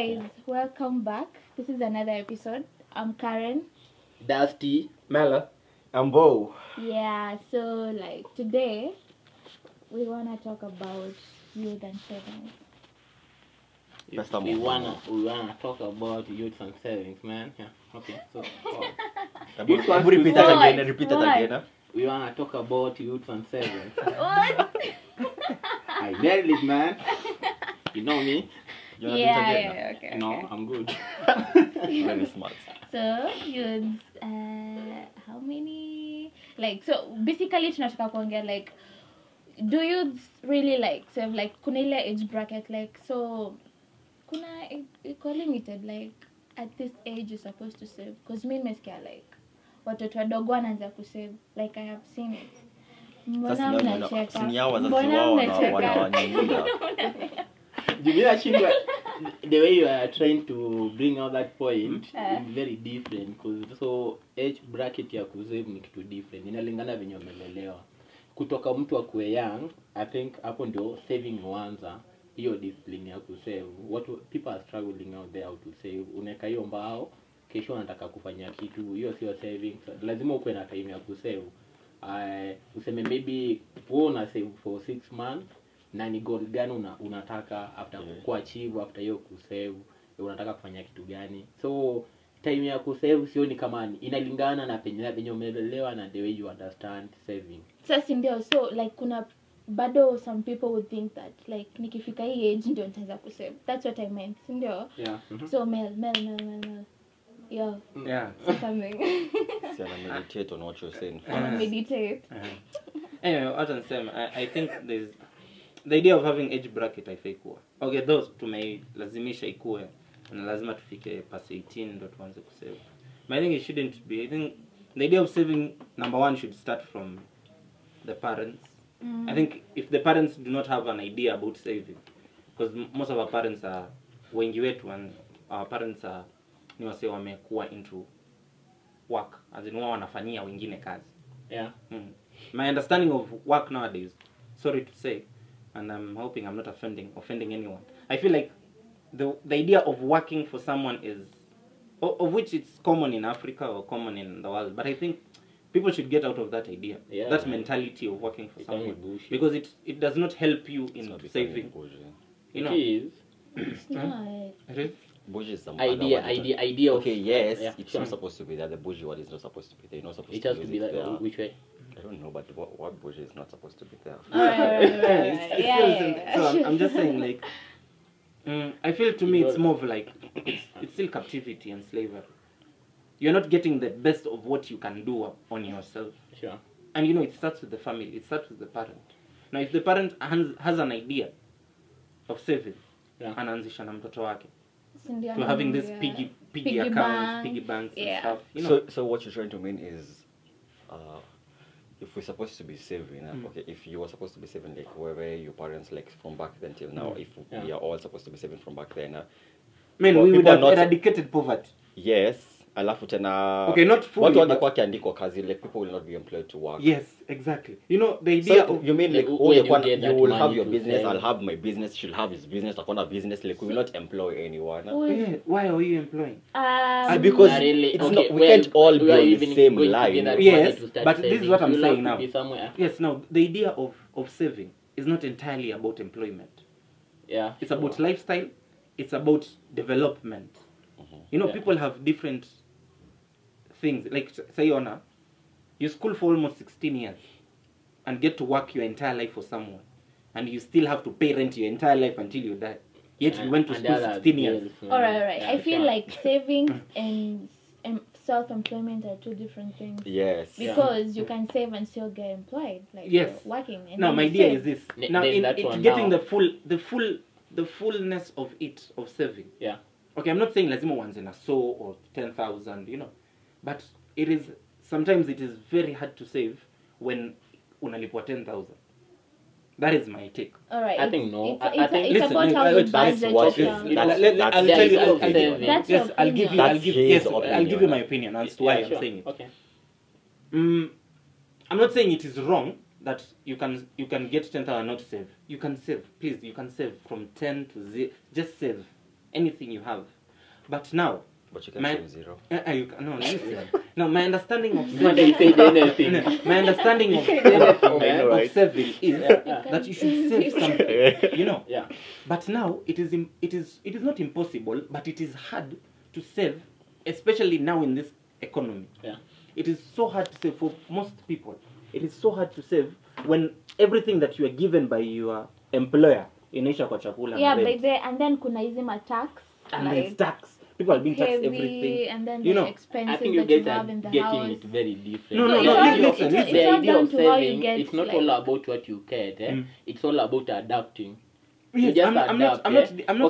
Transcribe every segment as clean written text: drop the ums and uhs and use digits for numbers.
Guys, welcome back. This is another episode. I'm Karen. Dusty. Mela. I'm Bo. Yeah, so like today we wanna talk about youth and savings. We wanna talk about youth and savings, man. Yeah. Okay. So repeat that again. We wanna talk about youth and savings. What? I nailed it, man. You know me. Okay. No, I'm good. Very smart. So, youths, how many? Like, so basically, tunataka kuongea like, do youths really like save? Like, kuna ile age bracket, like, so kuna iko limited. Like, at this age, you're supposed to save. Cause me nimesikia like, watoto wadogo wanaanza kusave. Like, I have seen it. Mbona mnacheka? You mean actually the way you are trying to bring out that point is very different because so age bracket ya kusave ni kitu different. Inalingana venye umelelewa. Kutoka mtu akuwe young, I think hapo ndio saving huanza. Hiyo discipline ya kusave. What people are struggling out there how to save. Unaweka hiyo mbao, kesho unataka kufanya kitu. Hiyo sio saving. So, lazima uwe na time ya kusave. Useme maybe wewe una save for 6 months. Na ni goal gani unataka after kuachieve after hiyo kusave unataka kufanya kitu gani, so time ya kusave sioni kama inalingana na penye umeelewa na the way you understand saving. Sasa ndio so like kuna bado some people would think that like nikifika hii age ndio nitaanza kusave. That's what I meant, ndio. Yeah. Mm-hmm. So mel. Yeah. Yeah. Something. So I meditate on what you're saying. Meditate. Anyway, what I'm saying, I think there's the idea of having age bracket haifai kuwa. Okay, those tumeilazimisha ikuwe. Na lazima tufike past 18 ndio tuanze kusave. But I think it shouldn't be. I think the idea of saving, number one, should start from the parents. Mm. I think if the parents do not have an idea about saving, because most of our parents are, wengi wetu, and our parents are, ni wase wamekuwa into work. As in, wanafanyia wengine kazi. Yeah. Mm. My understanding of work nowadays, sorry to say, and I'm hoping I'm not offending anyone. I feel like the idea of working for someone is, of which it's common in Africa or common in the world, but I think people should get out of that idea, that mentality of working for someone, because it does not help you in saving. You know, it is. Bougie is some idea. Okay, yes, yeah. It's not supposed to be there. The bougie one is not supposed to be there. You're not supposed to be there. It has to be like, which way? I don't know, but what bougie is not supposed to be there? Yeah. So I'm just saying, like, I feel to me it's more of like, it's still captivity and slavery. You're not getting the best of what you can do on yourself. Sure. And you know, it starts with the family. It starts with the parent. Now, if the parent has an idea of saving, anaanzisha na mtoto wake. To having this piggy accounts, piggy banks and stuff. You know? So what you're trying to mean is, if we're supposed to be saving, okay, if you were supposed to be saving like wherever your parents like from back then till now, if we are all supposed to be saving from back then, we would have eradicated poverty. Yes, alafu tena. Okay, not fully. Watu wanakuwa kiandiko kazi, like people will not be employed to work. Yes, exactly. You know the idea. So you mean like you will have your business, I'll have my business, she'll have his business, I'll business. Like we will not employ anyone. Why are you employing? Because really, we can't all be on the same line. Yes, but saving. This is what I'm saying now. Yes, now the idea of saving is not entirely about employment. Yeah, it's about lifestyle. It's about development. You know, people have different things. Like, say, Sayona, you school for almost 16 years and get to work your entire life for someone. And you still have to parent your entire life until you die. Yet you went to school 16 years. All right. Yeah, I feel like savings and self-employment are two different things. Yes. Because you can save and still get employed. Like, working. And now, my idea is this. Now, in getting now, the fullness of it, of saving. Yeah. Okay, I'm not saying lazima one's in a so or 10,000, you know. But sometimes it is very hard to save when unalipwa 10,000. That is my take. All right. I think no. I'll give you my opinion as to why I'm saying it. Okay. I'm not saying it is wrong that you can get 10,000 and not save. You can save. Please, you can save from 10 to 0. Just save. anything you have. But now... But you can show zero. You can, no, listen. No, my understanding of saving... My understanding of saving is that you should save something, you know. Yeah. But now, it is not impossible, but it is hard to save, especially now in this economy. Yeah. It is so hard to save for most people. It is so hard to save when everything that you are given by your employer inaisha kwa chakula. Yeah, by the, and then kuna hizi matax. And like, there's tax. People are being taxed everything. And then you know, expenses I think you guys are getting house. It very different. No, listen. It's the idea of saving. It's not like, all about what you get. Eh? Mm. It's all about adapting. Yes, you just I'm not.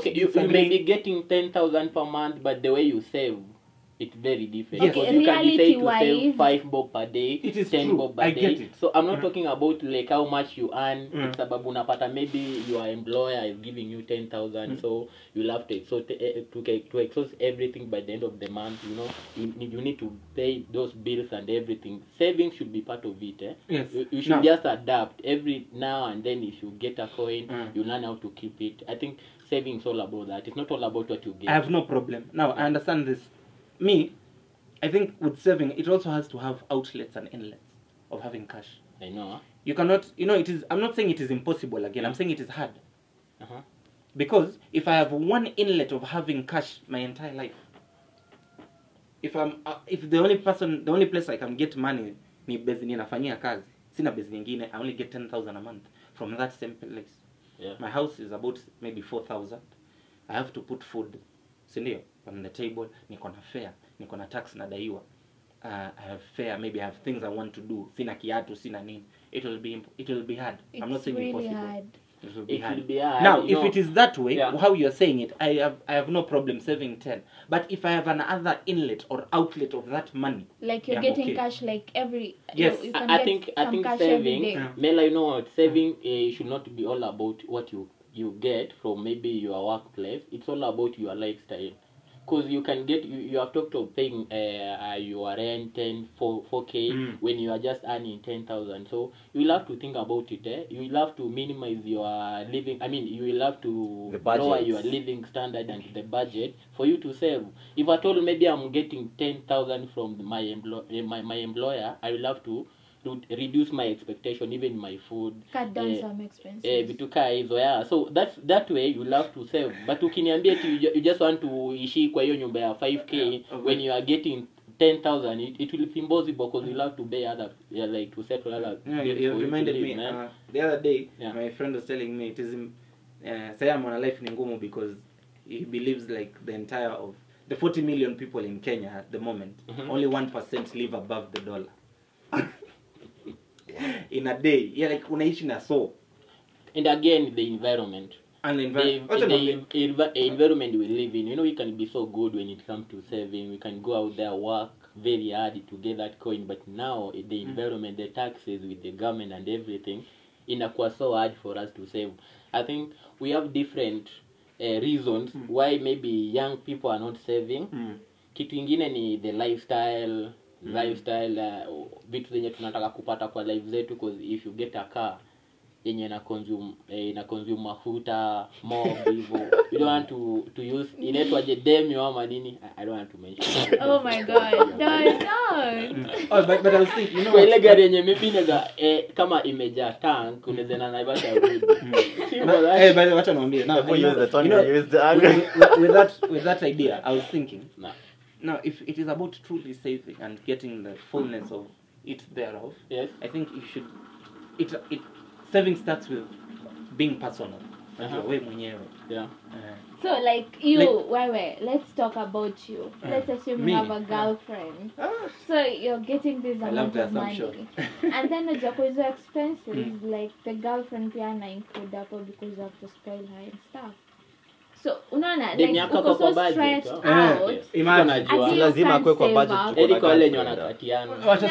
Okay, you may be getting 10,000 per month, but the way you save, it's very different. Yes. Okay, you can decide to save 5 bob per day, it is 10 bob per day. So I'm not talking about like how much you earn. Sababu unapata maybe your employer is giving you 10,000, so you'll have to exhaust everything by the end of the month. You know, you need to pay those bills and everything. Saving should be part of it. Eh? Yes. You should just adapt every now and then. If you get a coin, you learn how to keep it. I think saving is all about that. It's not all about what you get. I have no problem. Now I understand this. Me, I think with saving, it also has to have outlets and inlets of having cash. I know. You cannot, you know, it is, I'm not saying it is impossible again, I'm saying it is hard. Because if I have one inlet of having cash my entire life, if I'm, if the only place I can get money, ni bezi ninafanyia kazi, sina bezi nyingine, I only get 10,000 a month from that same place. Yeah. My house is about maybe 4,000. I have to put food, sindio? On the table, nikona fare, nikona tax nadaiwa. I have fare, maybe I have things I want to do. Sina kiatu, sina nini. It will be hard. It's I'm not saying really impossible. Hard. It will be hard. Now, if it is that way, how you are saying it, I have no problem saving 10. But if I have another inlet or outlet of that money, like you're getting cash, like every I think saving, Mela, you know what? Saving should not be all about what you get from maybe your workplace. It's all about your lifestyle. Because you can get, you have talked of paying your rent 4K when you are just earning 10,000. So you will have to think about it. Eh? You will have to minimize your living, you will have to lower your living standard and the budget for you to save. If at all, maybe I'm getting 10,000 from my employer, I will have to reduce my expectation, even my food. Cut down some expenses. So that way you love to save. But you just want to ishi kwa hiyo nyumba ya 5K when you are getting 10,000. It will be impossible because you love to pay other, like to settle other. You reminded me, the other day, my friend was telling me, it is, I'm on a life ngumu because he believes like the entire of the 40 million people in Kenya at the moment, only 1% live above the dollar. In a day, like unaishi na so. And again, the environment. And the environment we live in, we can be so good when it comes to saving. We can go out there, work very hard to get that coin. But now, the environment, the taxes with the government and everything, it's so hard for us to save. I think we have different reasons why maybe young people are not saving. Kitu ingine ni the lifestyle. Vitu zenye tunataka kupata kwa life zetu, because if you get a car yenye ina consume mafuta more vivo, you don't want to use inaitwa jedemi ama nini, I don't want to mention. Oh my god. No. Oh, but I was thinking, ile gari yenye maybe inaga kama imejaa tank unaweza na Naivasha rudi. Eh, by the way, acha niambie now, with that idea I was thinking. Now, if it is about truly saving and getting the fullness of it thereof, I think you should. It saving starts with being personal. So, like you, Wewe, let's talk about you. Let's assume you have a girlfriend. So you're getting this amount of money, and then the jacuzzi expenses, like the girlfriend piano include up because you have to spoil her and stuff. So, unaona, like, uko so stretched out. Imagine, lazima kwe kwa budget. Eriko wale nyo nakatiana. Wacha,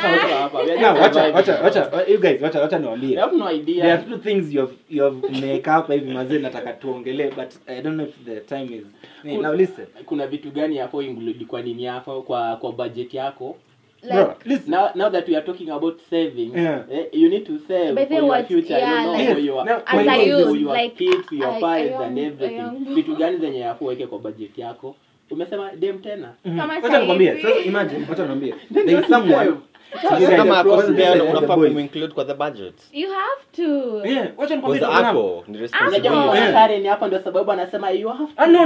you guys, wacha niwaambie. I have no idea. There are two things you have make up hivi mazee nataka tuongelee, but I don't know if the time is. Now listen. Kuna vitu gani hapo include kwa nini hapo kwa budget yako? Like, no, now that we are talking about saving, you need to save for your future. For your kids, for your parents, and everything. Vitu gani zenye yako weke kwa budget yako? Umesema dem tena. Wacha nikwambie. So imagine, wacha niambie. There is someone. Kama consider unafaa kuinclude kwa the budget. You have to. Yeah, wacha nikwambie. Kwa hapo ni responsible. Karen hapa ndio sababu anasema you have to. No.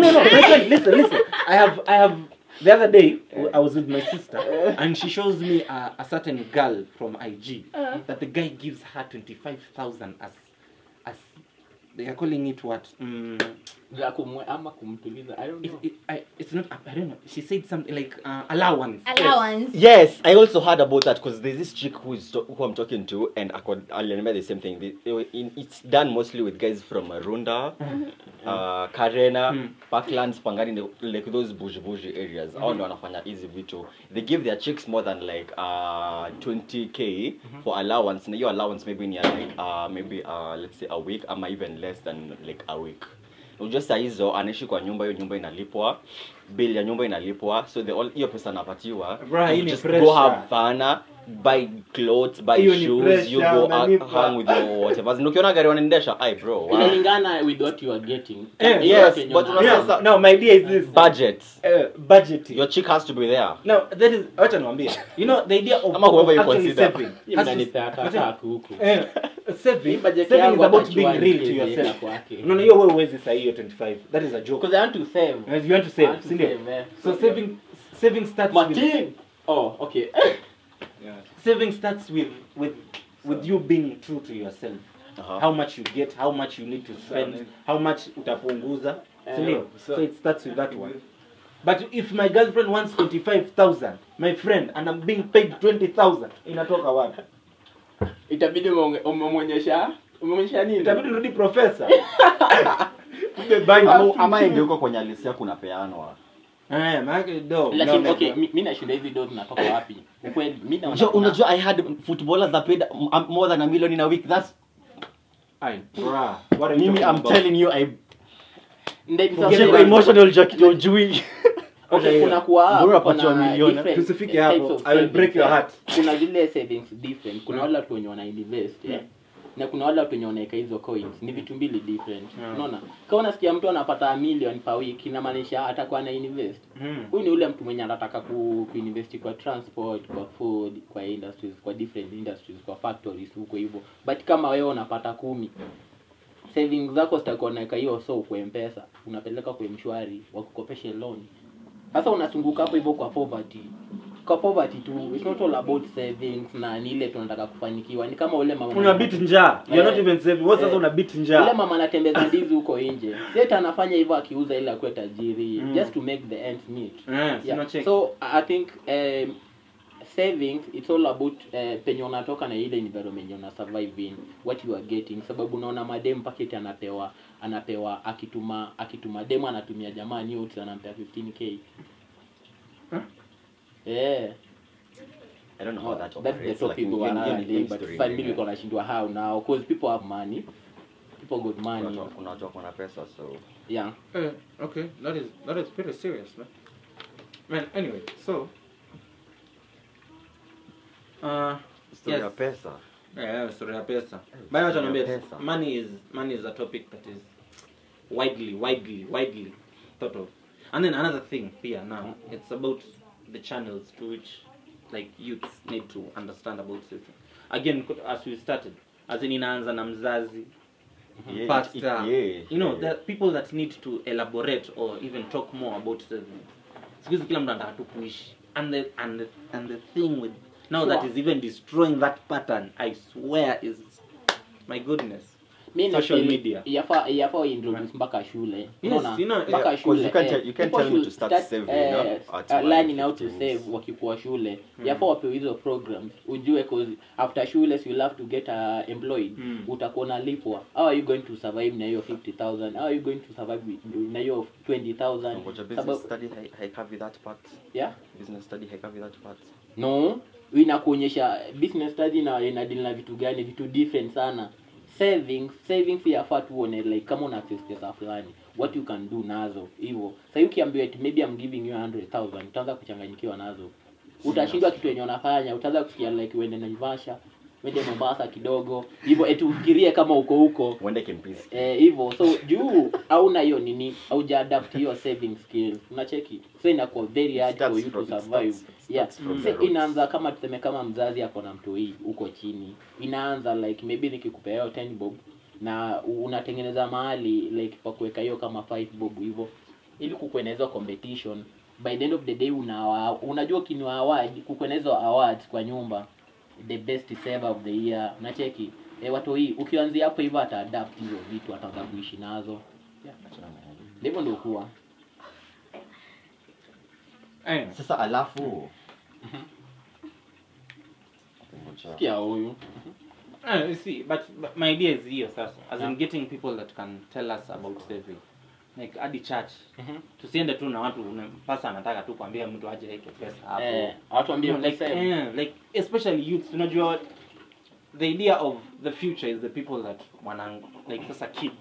Listen. I have the other day, I was with my sister, and she shows me a certain girl from IG that the guy gives her 25,000 as they are calling it what? I don't know. It's not. I don't know. She said something like allowance. Allowance. Yes, I also heard about that because there's this chick who I'm talking to, and I remember the same thing. It's done mostly with guys from Runda, Karena, Parklands, Pangani, like those bougie areas. I don't know if that's easy to. They give their chicks more than like 20k for allowance. And your allowance maybe near like let's say a week, or even less than like a week. Just hizo anaishi kwa nyumba, hiyo nyumba inalipwa, bill ya nyumba inalipwa, so the all hiyo pesa napatiwa, you just go have fun, buy clothes, buy shoes, you go hang with your whatever. Nukiona gari wanaendesha, ai bro, inalingana with what you are getting. Yes, but no, my idea is this budget. Budgeting. Your chick has to be there. No, that is what I want to say. You know, the idea of whoever you consider saving is about being real to yourself. No, you're always this year 25. That is a joke. Because I want to save. You want to save. So saving starts with. Oh, okay. Yeah. Saving starts with you being true to yourself. How much you get, how much you need to spend, how much utapunguza. So it starts with that one. But if my girlfriend wants 25,000, my friend, and I'm being paid 20,000, inatoka wapi? Itabidi umonyesha nini? Itabidi rudi professor. Ama ingeuko kwenye alisia kuna peanwa. Okay, mina should every dog na pako wapi? Unajua I had footballers that paid more than $1 million in a week. That's what I'm telling you, I emotional joke to Jewish. Okay, I will break your heart. Kuna zile savings different. Kuna wala watu wenye wanainvest, na kuna wala watu wenye wanaweka hizo coins. Ni vitu mbili different. Unaona? Kama unasikia mtu anapata $1 million per week, inamaanisha atakuwa anainvest. Huyu ni ule mtu mwenye anataka kuinvest kwa transport, kwa food, kwa industries, kwa different industries, kwa factories huko hivyo. But kama wewe unapata 10, savings zako zitakuwa na hiyo so kwa M-Pesa, unapeleka kwa Mshwari, wakukopeshe loan. Sasa unasunguka hapo hivyo kwa poverty. Kwa poverty tu, it's not all about savings na ni ile tunataka kufanikiwa. Ni kama ule mama una bit njaa. You're not even saving. What's sasa una bit njaa? Ule mama anatembeza ndizi huko nje. Sasa anafanya hivyo akiuza ile kwa tajiri just to make the ends meet. So I think savings, it's all about penye unatoka na ile environment una survive in, what you are getting. Sababu unaona madem packet anapewa akituma demo anatumia jamaa yote anampea 15k. Yeah. I don't know how that operates. That's the people like, but family kuna shindwa how now because people have money. People got money. Kuna pesa so. Yeah. Okay, that is pretty serious, man. Man, anyway, so story of pesa. Yeah, story of pesa. By what I mean, money is a topic that is widely thought of. And then another thing here now, it's about the channels to which like youths need to understand about saving. Again, as we started, as in inaanza na mzazi, pastor, you know, there are people that need to elaborate or even talk more about saving. Because kila mtu anataka kuishi. And the thing with now that is even destroying that pattern, I swear, is my goodness. Social media. Yafaa introduce mpaka shule. Yes, you know, mpaka shule. You can't tell me to start saving. Learning how to save wakikuwa shule. Yafaa wapewe hizo programs. Ujue cause after shule you have to get employed. Utakuwa nalipwa. How are you going to survive na hiyo 50,000? How are you going to survive na hiyo 20,000? Business study haikavi that part. Yeah? Business study haikavi that part. No. Inakuonyesha business study na inadili na vitu gani, vitu different sana. Savings yafaa tuone like kama una pesa fulani, what you can do nazo hivyo. Sasa ukiambiwa maybe I'm giving you 100,000, utaanza kuchanganyikiwa nazo. utashindwa kitu yenye unafanya, utaanza kufikiria like wende Naivasha, wende Mombasa kidogo, hivyo eti ukirie kama uko huko, wende Kempinski. Hivyo so juu hauna hiyo nini, haujaadapt hiyo saving skills. Unacheki. So inakuwa very hard for you to survive. Yeah. So inaanza kama tuseme kama mzazi yako na mtoi huko chini. Inaanza like maybe nikikupea hiyo 10 bob na unatengeneza mahali like pa kuweka hiyo kama 5 bob hivyo ili kukueneza competition. By the end of the day unajua kinu award kukueneza awards kwa nyumba, the best server of the year. Unacheki watu hii ukianzia hapo hivyo ataadapt hizo vitu ataanza kuishi nazo. Yeah, ndivyo ndio kuwa. Sasa alafu sikia huyu. You see, but my idea is here, sasa. As I'm getting people that can tell us about saving. Like at the church. Tusiende tu na watu pasa anataka tu kuambia mtu aje yake pesa hapo. Watu ambie like save. Like especially youth, tunajua the idea of the future is the people that wanna like sasa kids.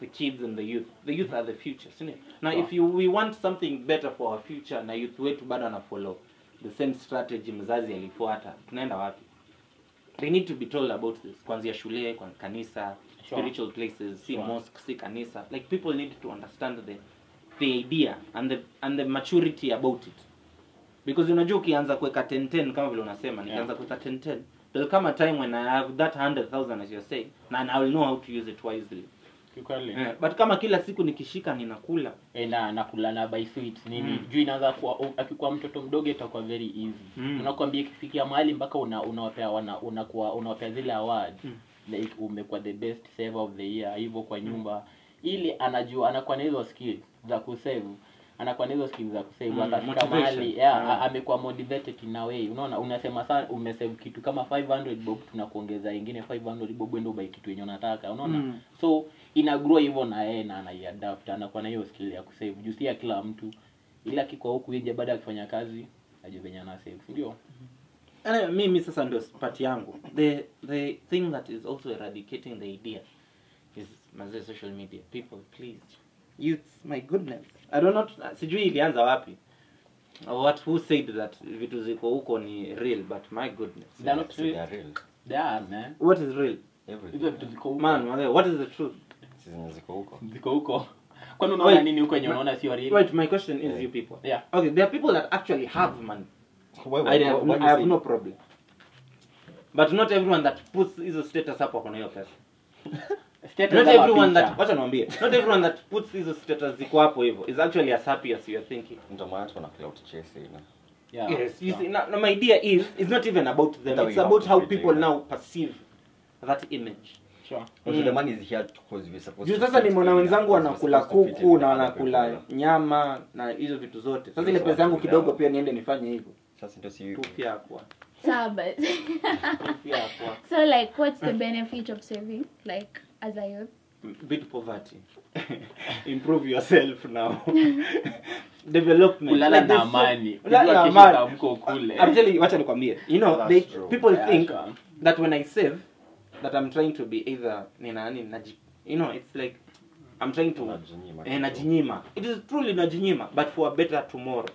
The kids and the youth. The youth are the future, isn't it? Now if we want something better for our future na youth wetu bado wana follow the same strategy mzazi alifuata, tunaenda wapi? They need to be told about this. Kwanzia shule, kanisa, spiritual places, see mosque, see kanisa. Like people need to understand the idea and the maturity about it. Because unajua ukianza kuweka 10-10 kama vile unasema, nikaanza kuweka 10-10. There'll come a time when I have that 100,000 as you say, and I will know how to use it wisely. But kama kila siku nikishika ninakula nakula na buy sweets nini juu inaanza kuwa akikuwa mtoto mdogo itakuwa very easy. Unakwambia kifikia mahali mpaka unawapea unawapea zile award like umekuwa the best saver of the year hivyo kwa nyumba ili anajua anakuwa na hizo skills za kusave hata kama hali amekuwa motivated in a way. Unaona unasema sana umesave kitu kama 500 bob tunakuongeza ingine 500 bob ndio buy kitu yenye unataka. Unaona so ina grow hivyo na yeye na anaiadapt anakuwa na hiyo skill ya kusave juu si kila mtu ila kiko huku yeye baada ya kufanya kazi ajue venye ana save ndio. Ana mimi sasa ndio part yangu the thing that is also eradicating the idea is maze social media people please youths, my goodness. I don't know, sijui ilianza wapi. What, who said that vitu ziko huko ni real, but my goodness. They're not real. They're real. They are, man. What is real? Everything. Man, what is the truth? Ziko huko. Ziko huko. Kwani unaona nini huko yenye unaona sio real? Wait, my question is you people. Yeah. Okay, there are people that actually have money. I have no problem. But not everyone that puts his status up on your person. Not everyone that puts his status ziko hapo hivyo is actually as happy as you are thinking. Ndio maana tuna cloud chase ina. Yeah. Yes, you see now my idea is it's not even about them. It's about how people now perceive that image. Sure. Because the money is here because we supposed to. Sasa ni mwana wenzangu wanakula kuku na wanakula nyama na hizo vitu zote. Sasa ile pesa yangu kidogo pia niende nifanye hivyo. Sasa ndio si tupia kwa. Sabat. So like what's the benefit of saving? Like as a youth? Beat poverty. Improve yourself now. Development. Ulala na amani. Ulala na amani. I'm telling you, wacha nikwambie. You know, people think that when I save, that I'm trying to be either, you know, it's like, I'm trying to, najinyima. It is truly najinyima, but for a better tomorrow.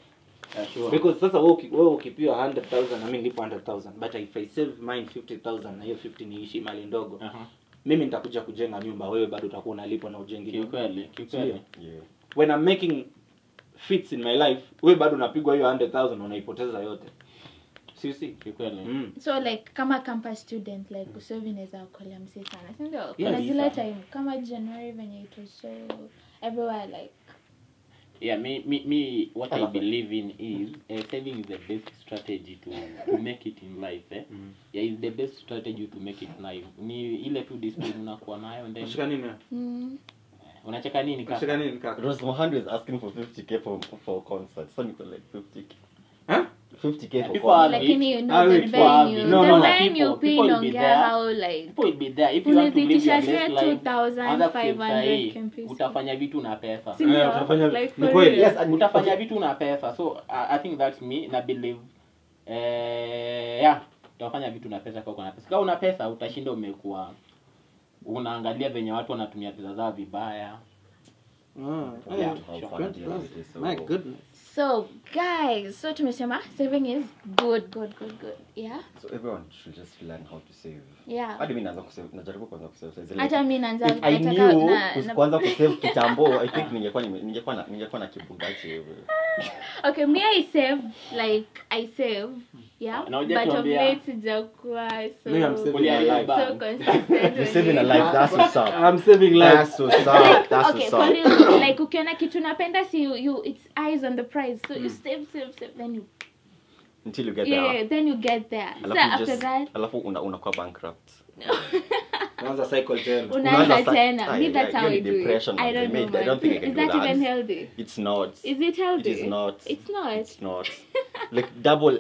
Sure. Because sasa wewe ukipiwa 100,000, I mean, lipo 100,000, but if I save mine 50,000, na hiyo 50 niishi mali ndogo. Mimi nitakuja kujenga nyumba wewe bado utakuwa unalipa na ujenge nyumba. Kiukweli. Yeah. When I'm making fits in my life, wewe bado unapigwa hiyo 100,000 unaipoteza yote. See, kiukweli. So like kama campus student like saving is our column si sana. Sio ndio? Kuna zile time kama January venye it was so everywhere like yeah, me what I believe in is saving is the best strategy to make it in life. Yeah, it's the best strategy to make it in life. Ni ile tu discipline unakuwa nayo ndio. Unacheka nini? Unacheka nini kaka? Unacheka nini kaka? Rose Mohandu is asking for 50k for concert. So you collect 50k. Huh? 50k for concert. Lakini you know the venue. No, people will be there. How like people will be there if you want to live your best life. 2500 utafanya vitu na pesa. Yes, utafanya vitu na pesa. So I think that's me na believe yeah, utafanya vitu na pesa kwa pesa. Kama una pesa utashinda umekuwa unaangalia venye watu wanatumia pesa zao vibaya. My goodness. So guys, so to Mr. Ma, saving is good. Yeah. So everyone should just learn how to save. Yeah. What do you mean? If I knew kwanza kusave kitambo, I think ningekuwa na kibungache. Okay, me I save. Yeah. But of late sijakuwa so consistent. You're saving a life, that's what's up. I'm saving life. That's what's up. Okay, for real, like ukiona kitu napenda si you it's eyes on the prize. So you save, then you until you get there. Yeah, then you get there. So after that, alafu unakuwa bankrupt. Unaanza cycle tena. Me that's how I do it. I don't think I can do that. Is that even healthy? It's not. Is it healthy? It is not. It's not. Like double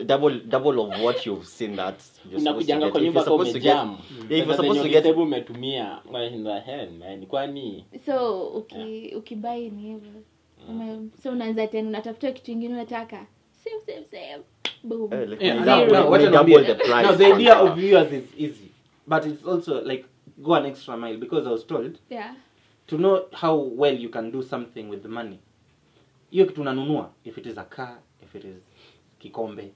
of what you've seen that you're unakujanga kwa nyumba kwa jam. If you're supposed to get hebu umetumia unashinda hen man. Kwani? So ukibai ni hivyo. So unaanza tena unatafuta kitu kingine unataka. Save. Boom. Like, yeah. Now the idea of viewers is easy, but it's also like go an extra mile because I was told to know how well you can do something with the money. Hiyo kitu unanunua, if it is a car, if it is kikombe,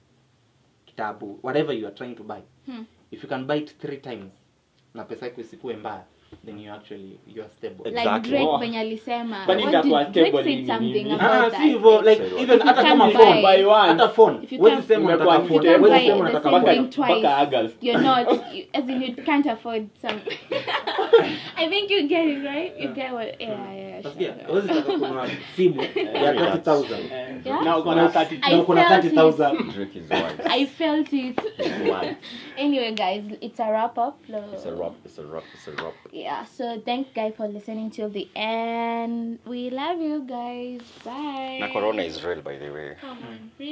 kitabu, whatever you are trying to buy. If you can buy it 3 times na pesa yako isikuwe mbaya, then you are stable. Exactly. Like Drake when alisema, but if that was stable in something about that. Like even hata kama phone buy one, hata phone. Wewe sema unataka phone, wewe sema unataka baka August. You're not as in you can't afford some. I think you get it right. You get what? Yeah. Sure. Wewe unataka kununua simu ya 30,000. Now kuna 30,000. Drake is wise. I felt it. Anyway, guys, it's a wrap up. It's a wrap. Yeah, so thank guys for listening till the end. We love you guys. Bye. Na corona is real, by the way. Come on.